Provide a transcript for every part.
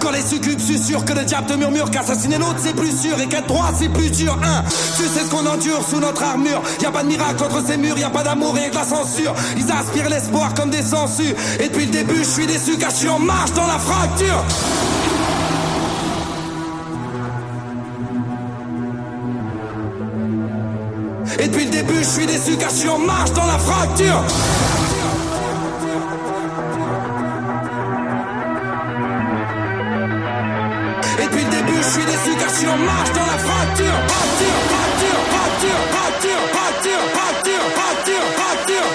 Quand les succubes susurrent que le diable te murmure, qu'assassiner l'autre c'est plus sûr et qu'être droit c'est plus dur. Tu sais ce qu'on endure sous notre armure. Y'a pas de miracle contre ces murs, y'a pas d'amour et que la censure. Ils aspirent l'espoir comme des sangsues. Et depuis le début je suis déçu car je suis en marche dans la fracture. Et depuis le début je suis déçu car je suis en marche dans la fracture. On marche dans la fracture, fracture, fracture, fracture, fracture, fracture, fracture, fracture,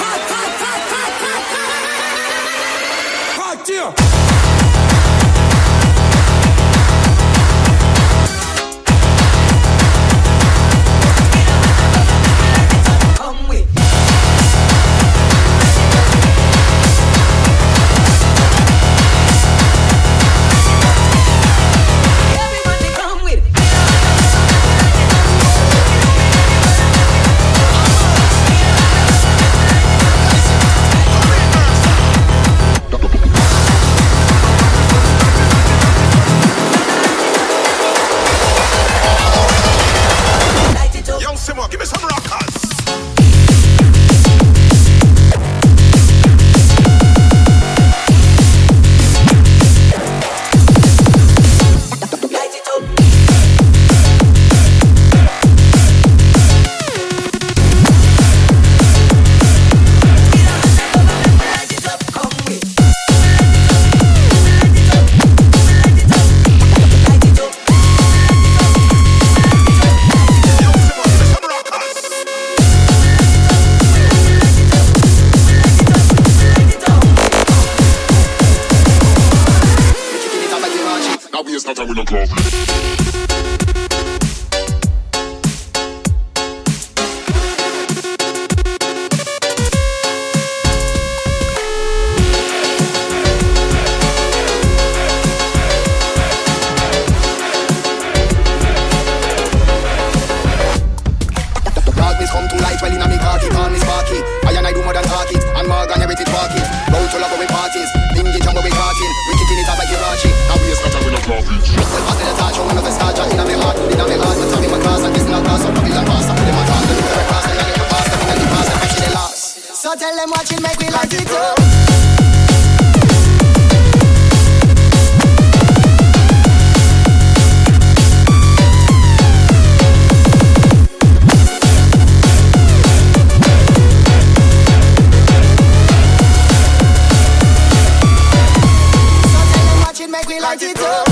fracture, fracture, fracture, fracture. Like it up.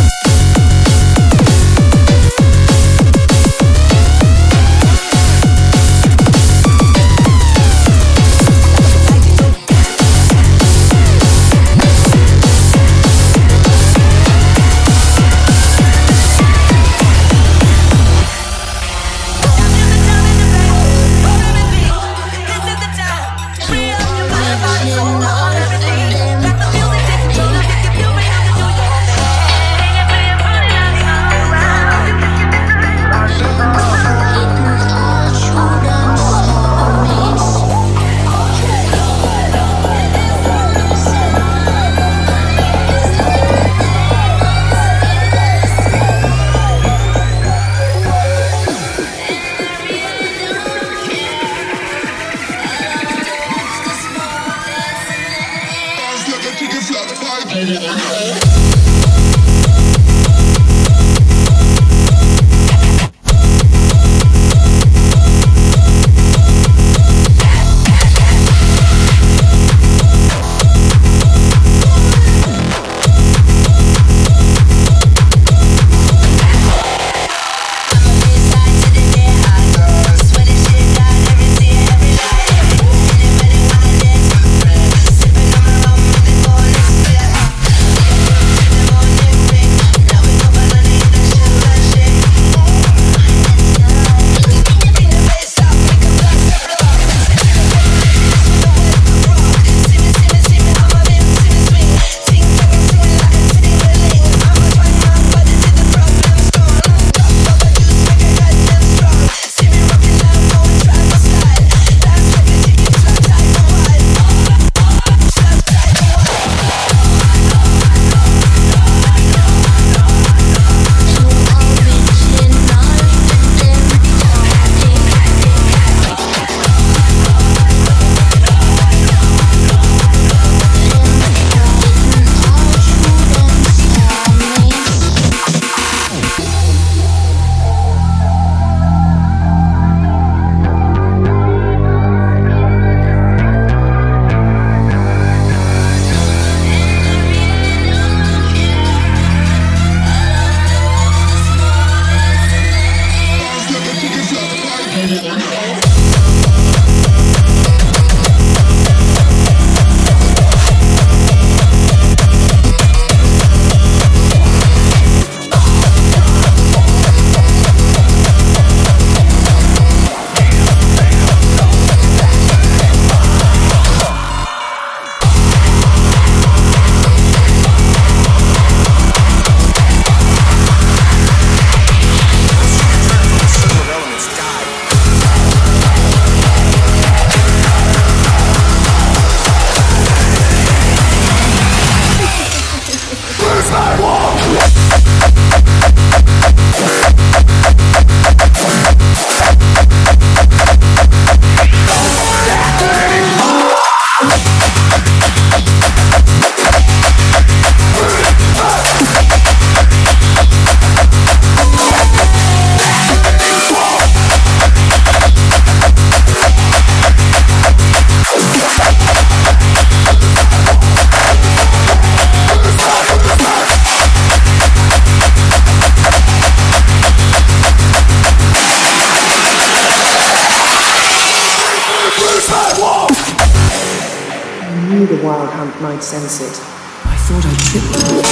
Hunt might sense it. I thought I tripped.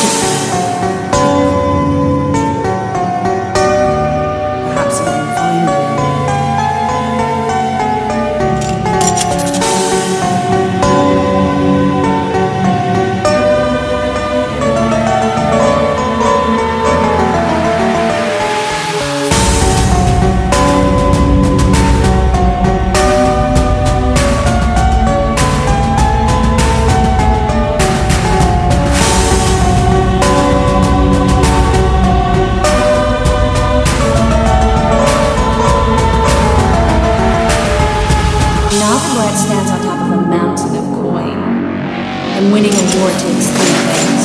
Perhaps I can find him. Winning a war takes 3 days.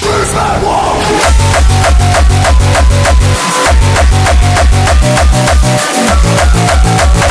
Where's my wall? We'll be right back.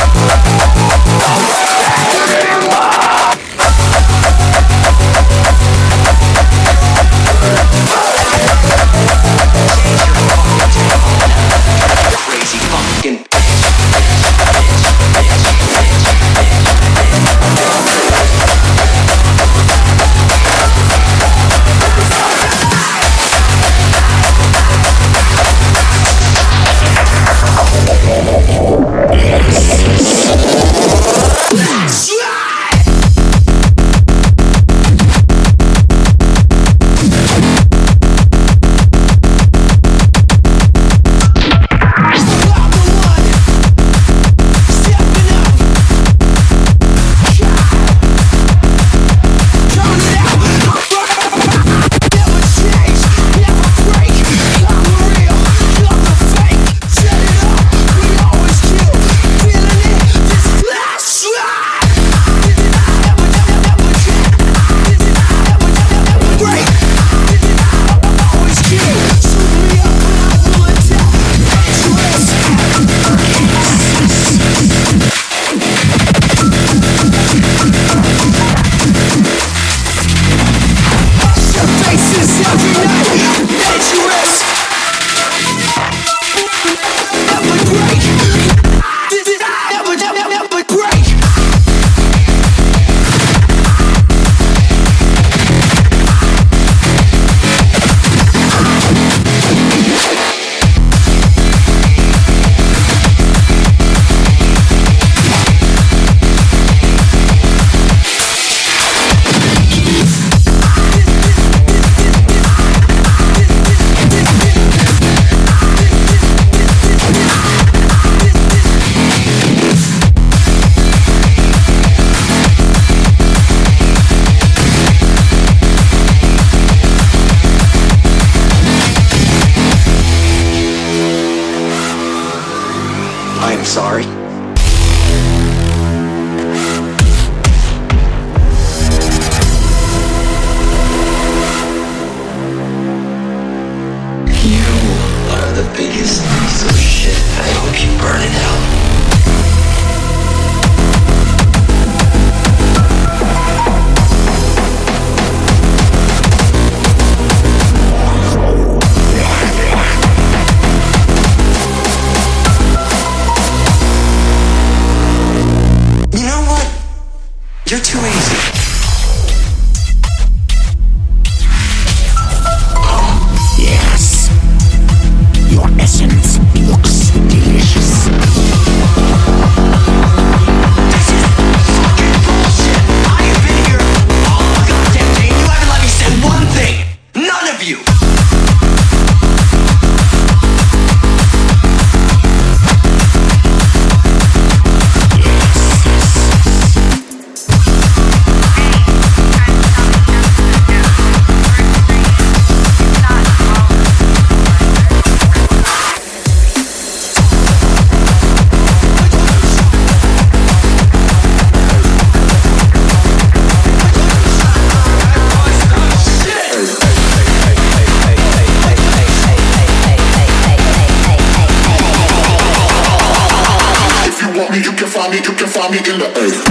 you can find me in the earth.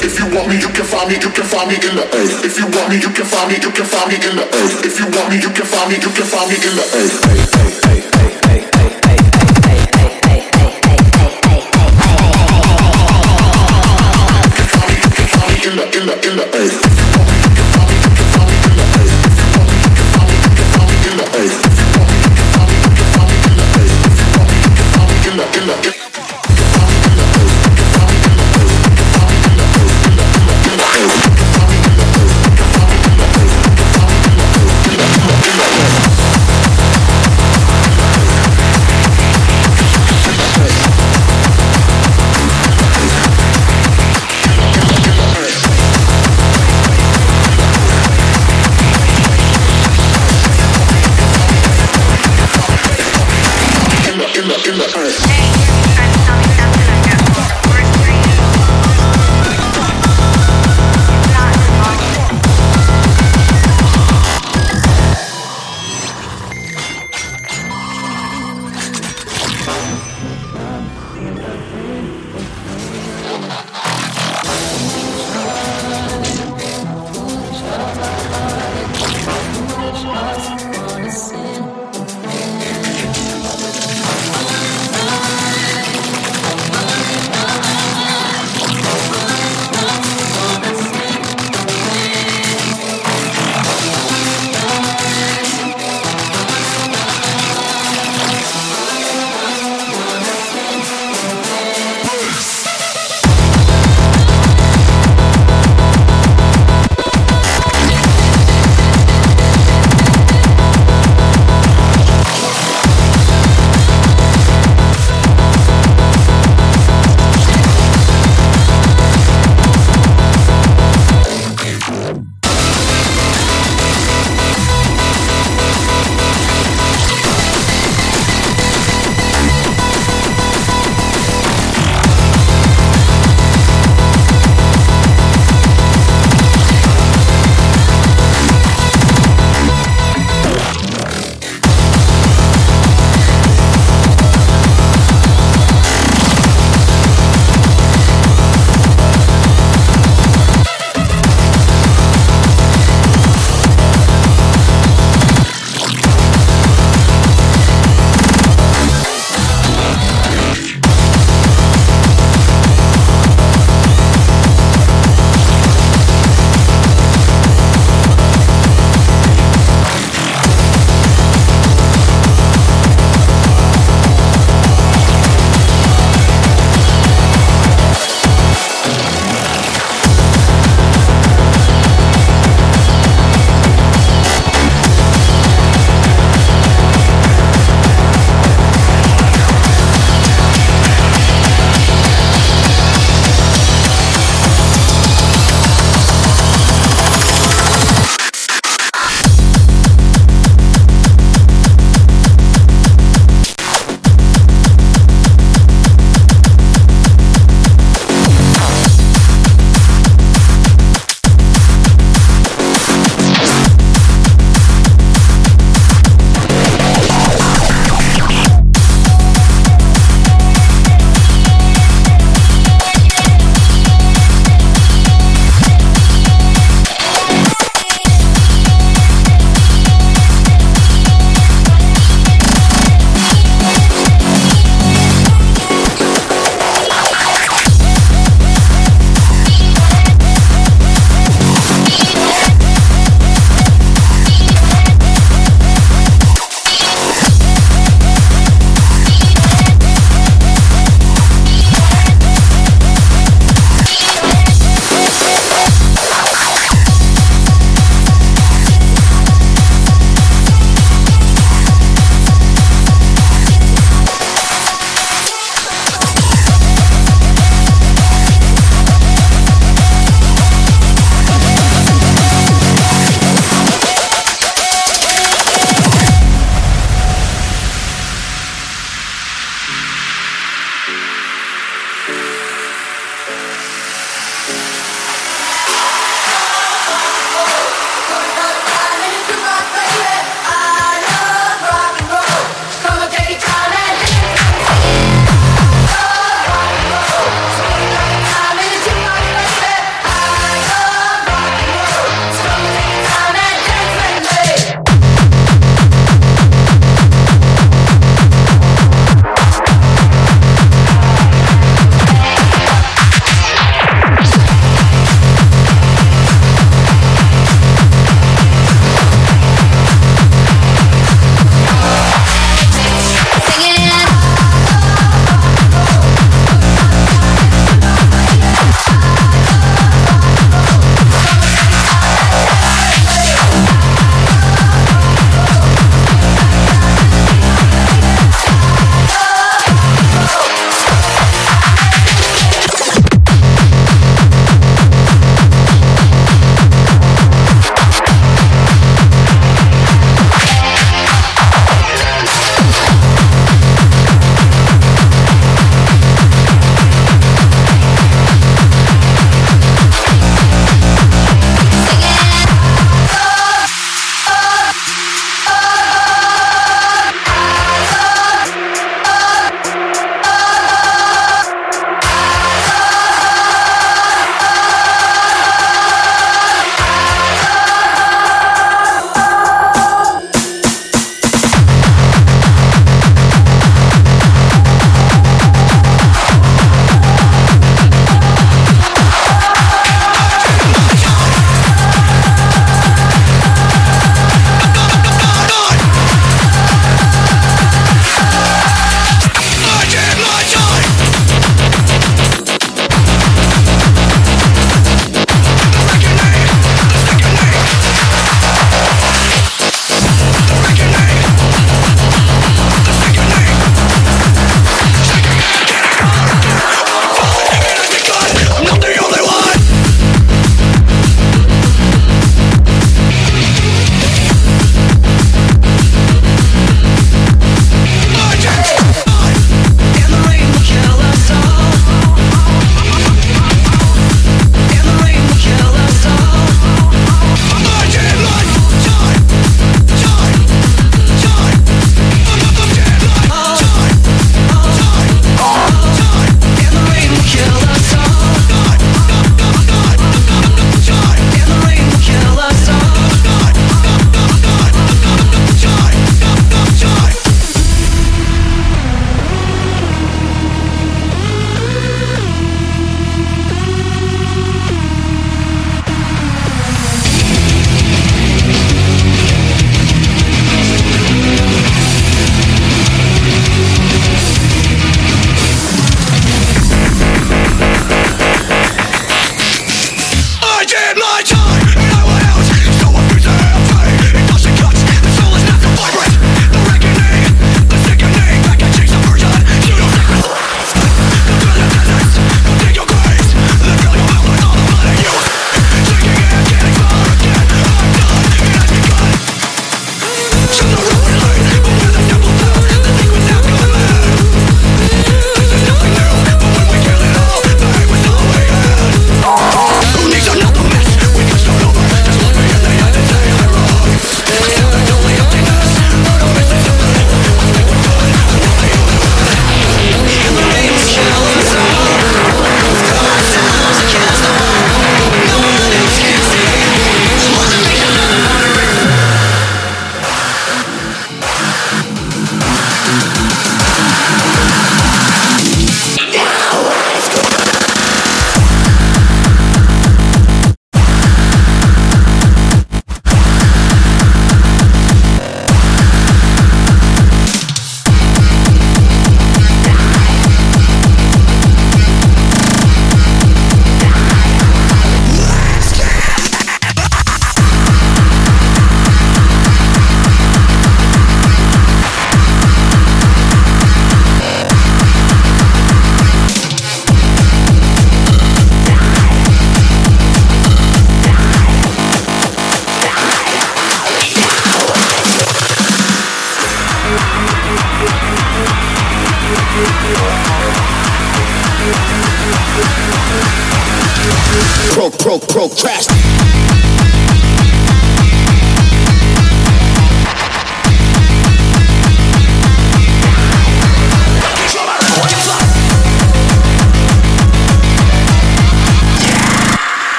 If you want me, you can find me, you can find me in the earth. If you want me, you can find me, you can find me in the earth.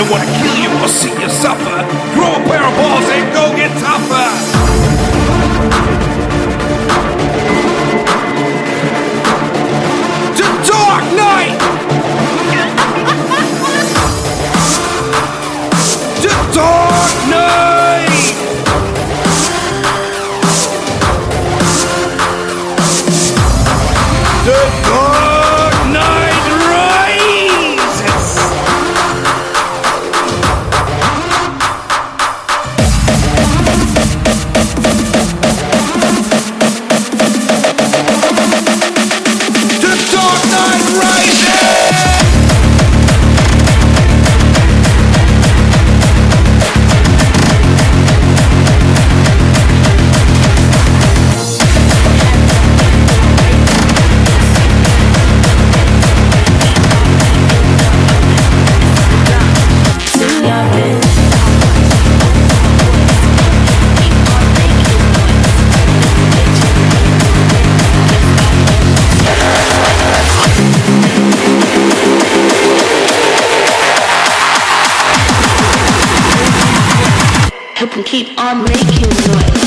don't want to kill you or see you suffer. Grow a pair of balls and go get tougher. Keep on making noise.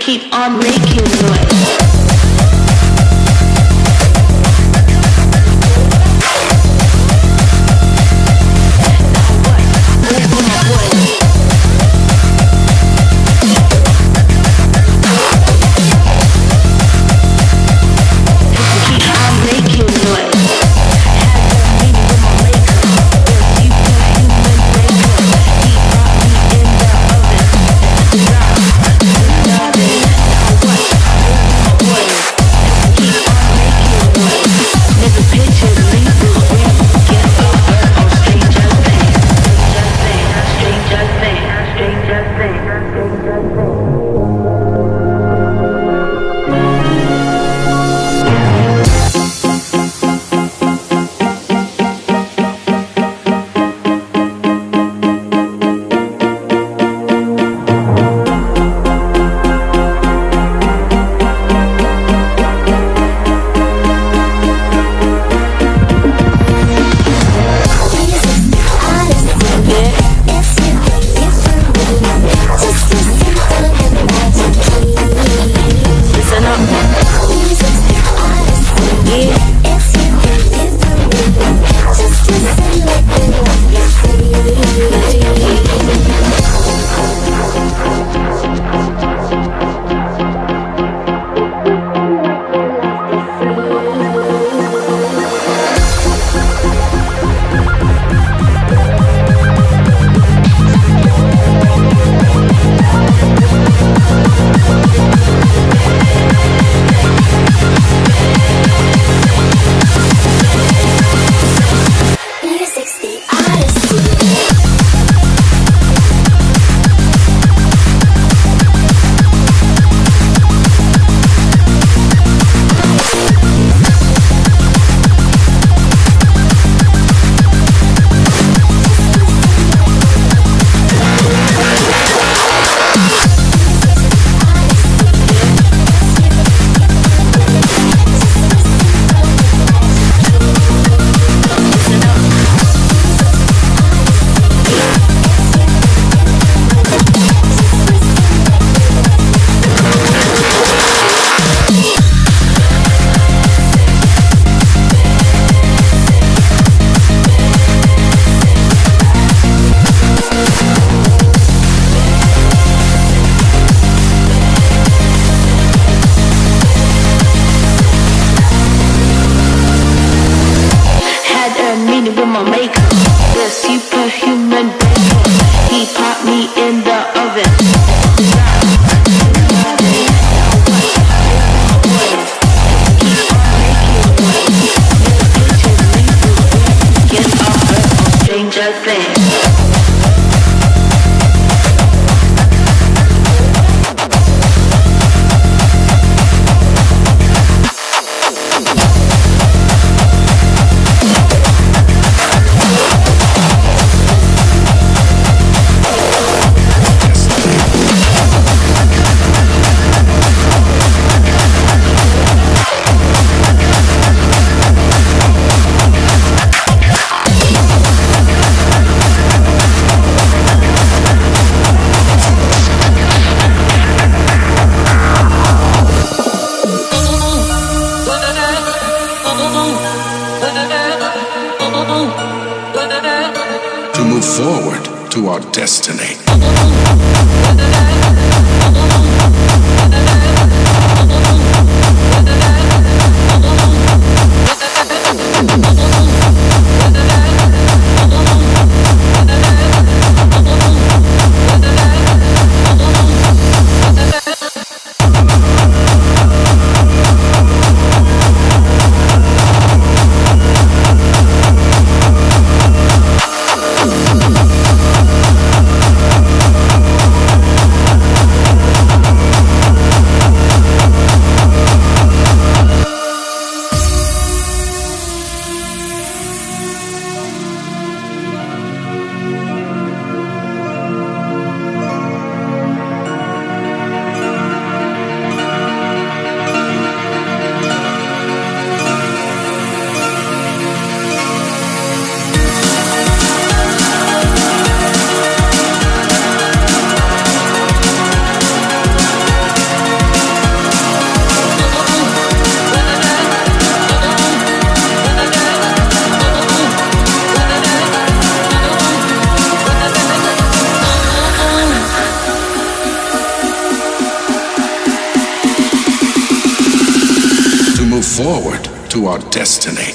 Keep on making noise. destiny. Forward to our destiny.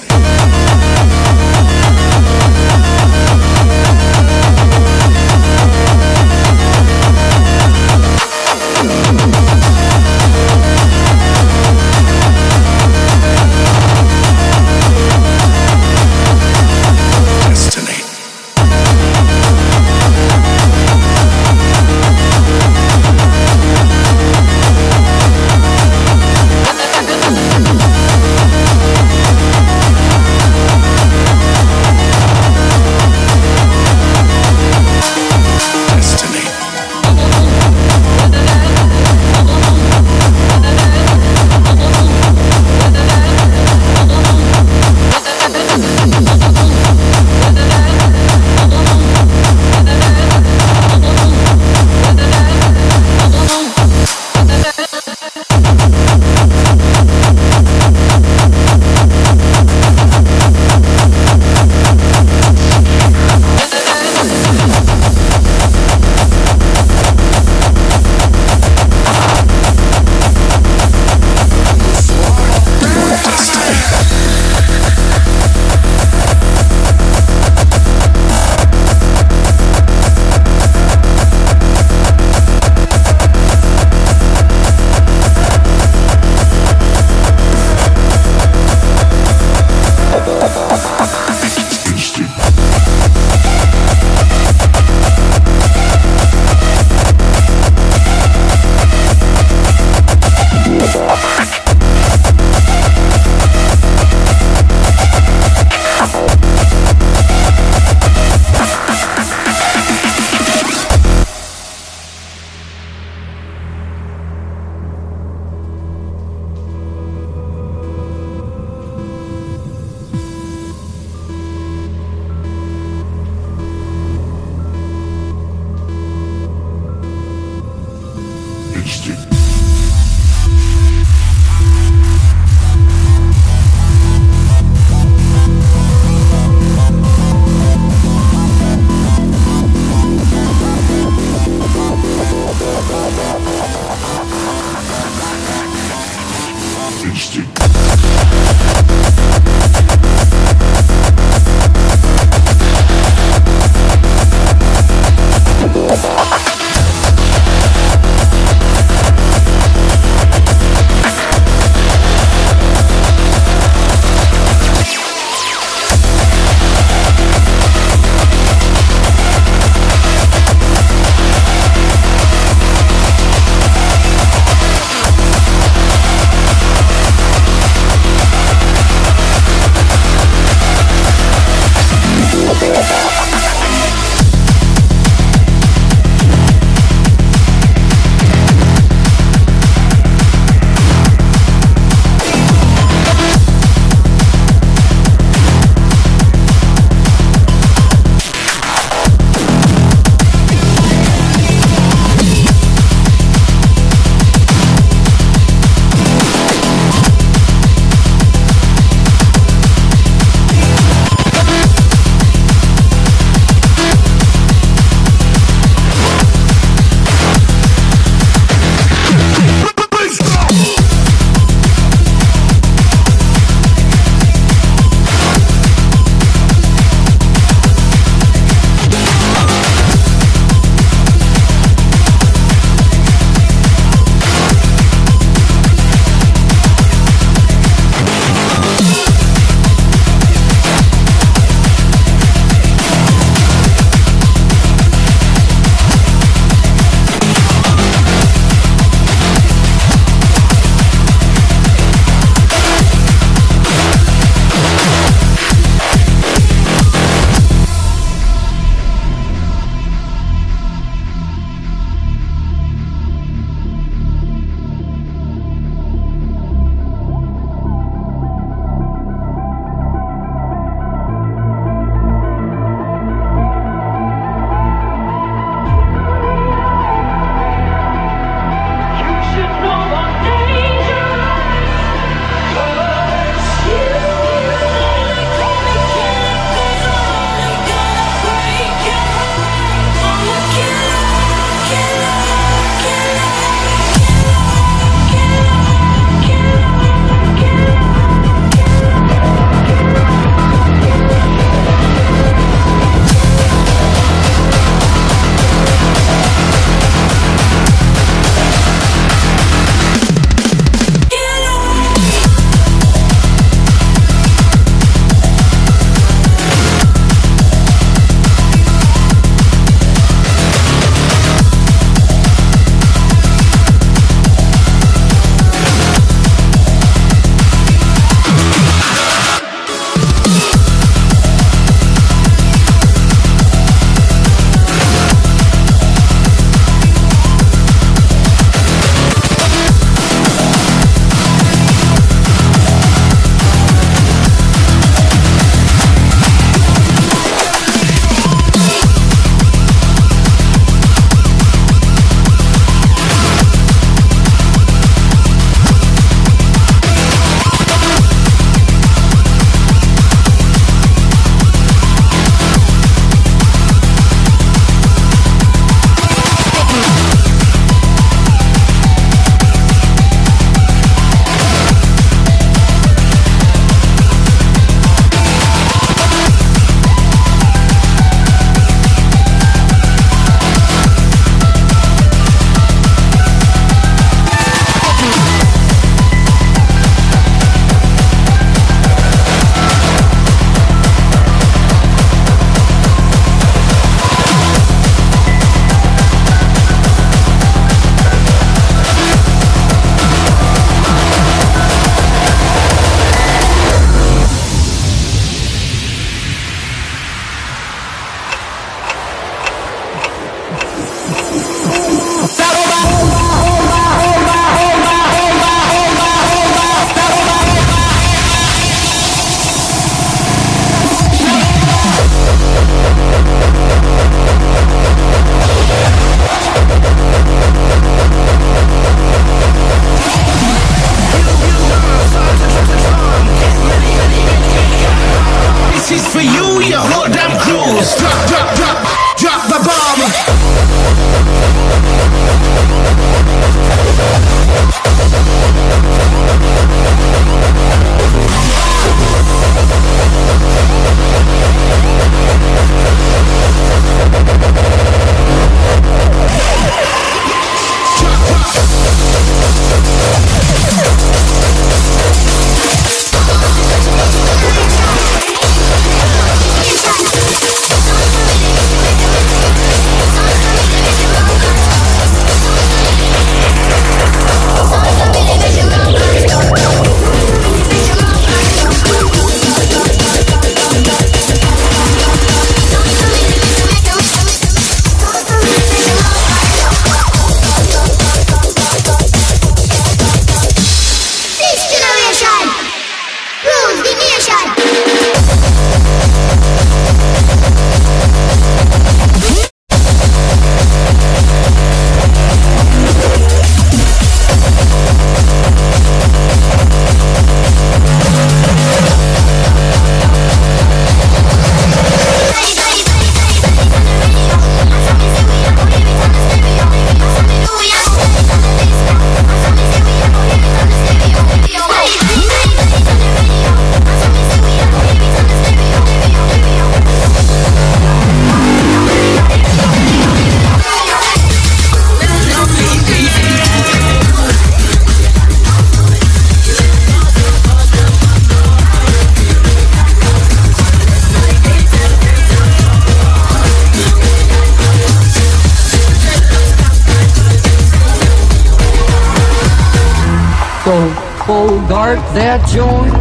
cold dark that joint,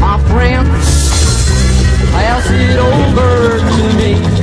my friend, pass it over to me.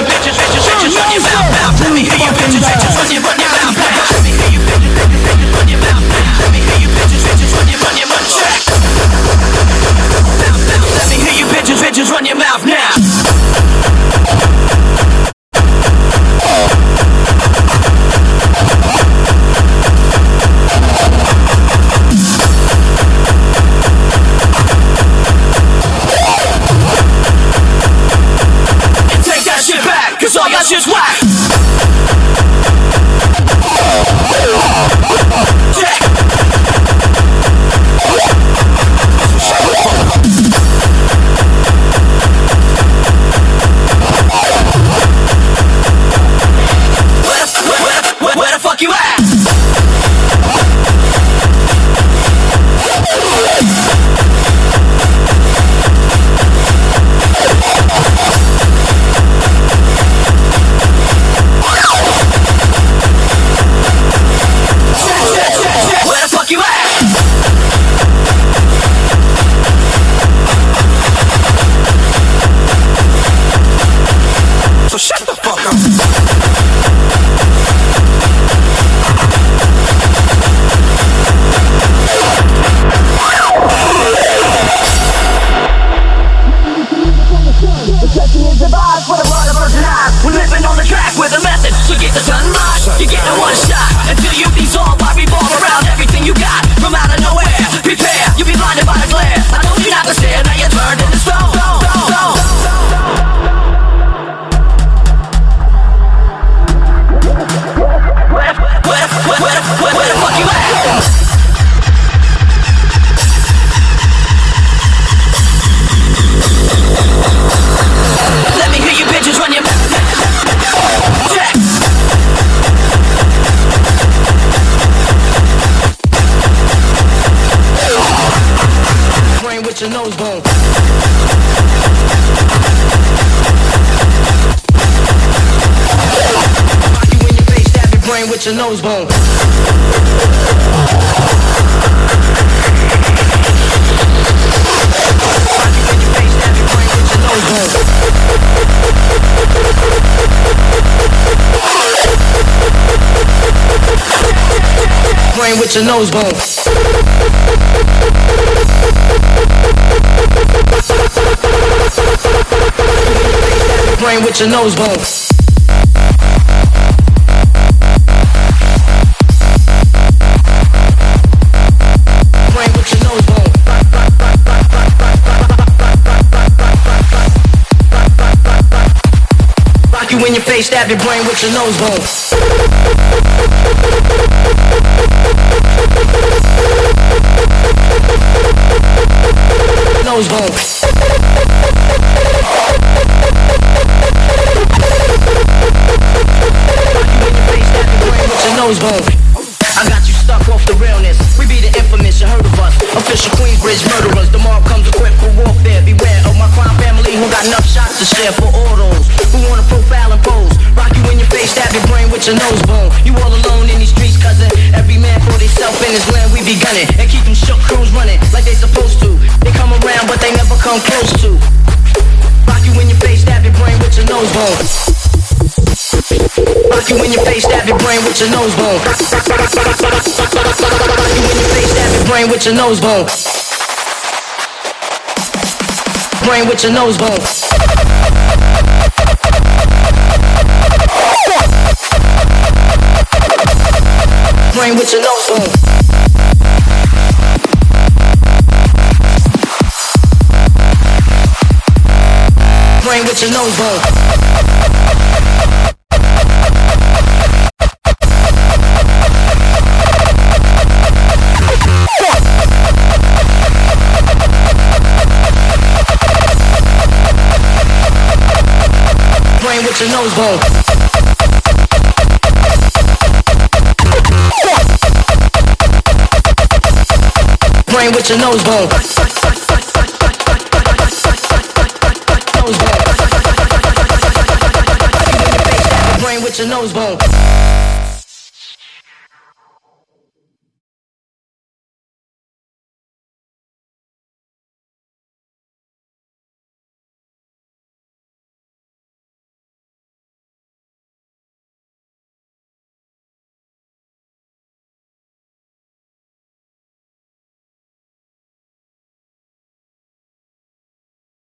Bitches, run your mouth, mouth. Tell me how you bitches, run your mouth. get your nose blown. Brain with your nose bone. Brain with your nose bone. In your face, stab your brain with your nose bone. Nose bone. You in your face, stab your brain with your nose bone. I got you stuck off the realness. We be the infamous, you heard of us. Official Queensbridge murderers. The mob comes equipped for warfare. Beware of my crime family who got enough shots to share for all those who wanna profile and pose. Rock you in your face, stab your brain with your nose bone. You all alone in these streets, cousin. Every man for themselves in his land. We be gunning and keep them shook crews running like they supposed to. They come around but they never come close to. Rock you in your face, stab your brain with your nose bone. Rock you in your face, stab your brain with your nose bone. Rock you in your face, stab your brain with your nose bone. Brain with your nose bone. Brain with your nose bone. Brain with your nose bone. Brain with your nose bone. Brain with your nose bone. Brain with your nose bone.